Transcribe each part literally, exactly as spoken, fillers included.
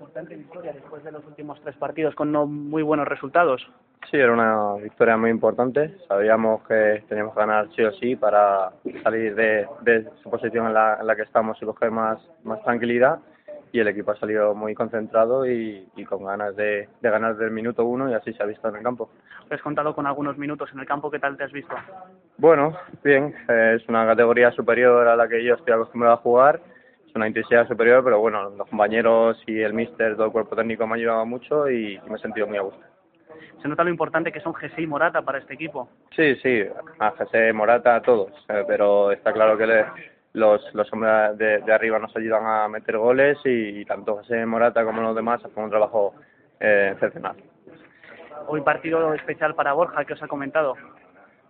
Importante victoria después de los últimos tres partidos con no muy buenos resultados. Sí, era una victoria muy importante. Sabíamos que teníamos que ganar sí o sí para salir de, de su posición en la, en la que estamos y coger más, más tranquilidad. Y el equipo ha salido muy concentrado y, y con ganas de, de ganar del minuto uno, y así se ha visto en el campo. ¿Has contado con algunos minutos en el campo? ¿Qué tal te has visto? Bueno, bien. Eh, es una categoría superior a la que yo estoy acostumbrado a jugar. Es una intensidad superior, pero bueno, los compañeros y el míster, todo el cuerpo técnico me ha ayudado mucho y, y me he sentido muy a gusto. Se nota lo importante que son José y Morata para este equipo. Sí, sí. A José, Morata, a todos. Eh, pero está claro que le... Los, los hombres de, de arriba nos ayudan a meter goles y, y tanto José Morata como los demás hacen un trabajo eh, excepcional. Hoy partido especial para Borja, ¿qué os ha comentado?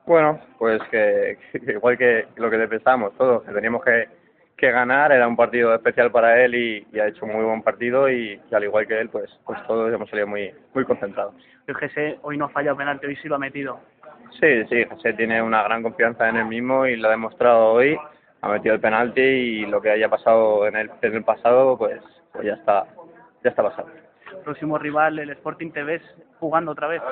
Bueno, pues que, que igual que lo que le pensamos todos, que teníamos que, que ganar, era un partido especial para él y, y ha hecho un muy buen partido y, y al igual que él, pues pues todos hemos salido muy muy concentrados. El José hoy no ha fallado penalti, hoy sí lo ha metido. Sí, sí, José tiene una gran confianza en él mismo y lo ha demostrado hoy. Ha metido el penalti y lo que haya pasado en el, en el pasado, pues, pues ya está ya está pasado. Próximo rival, el Sporting, ¿te ves jugando otra vez?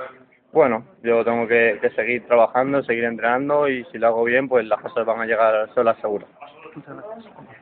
Bueno, yo tengo que, que seguir trabajando, seguir entrenando y si lo hago bien, pues las cosas van a llegar solas, seguro. Muchas gracias.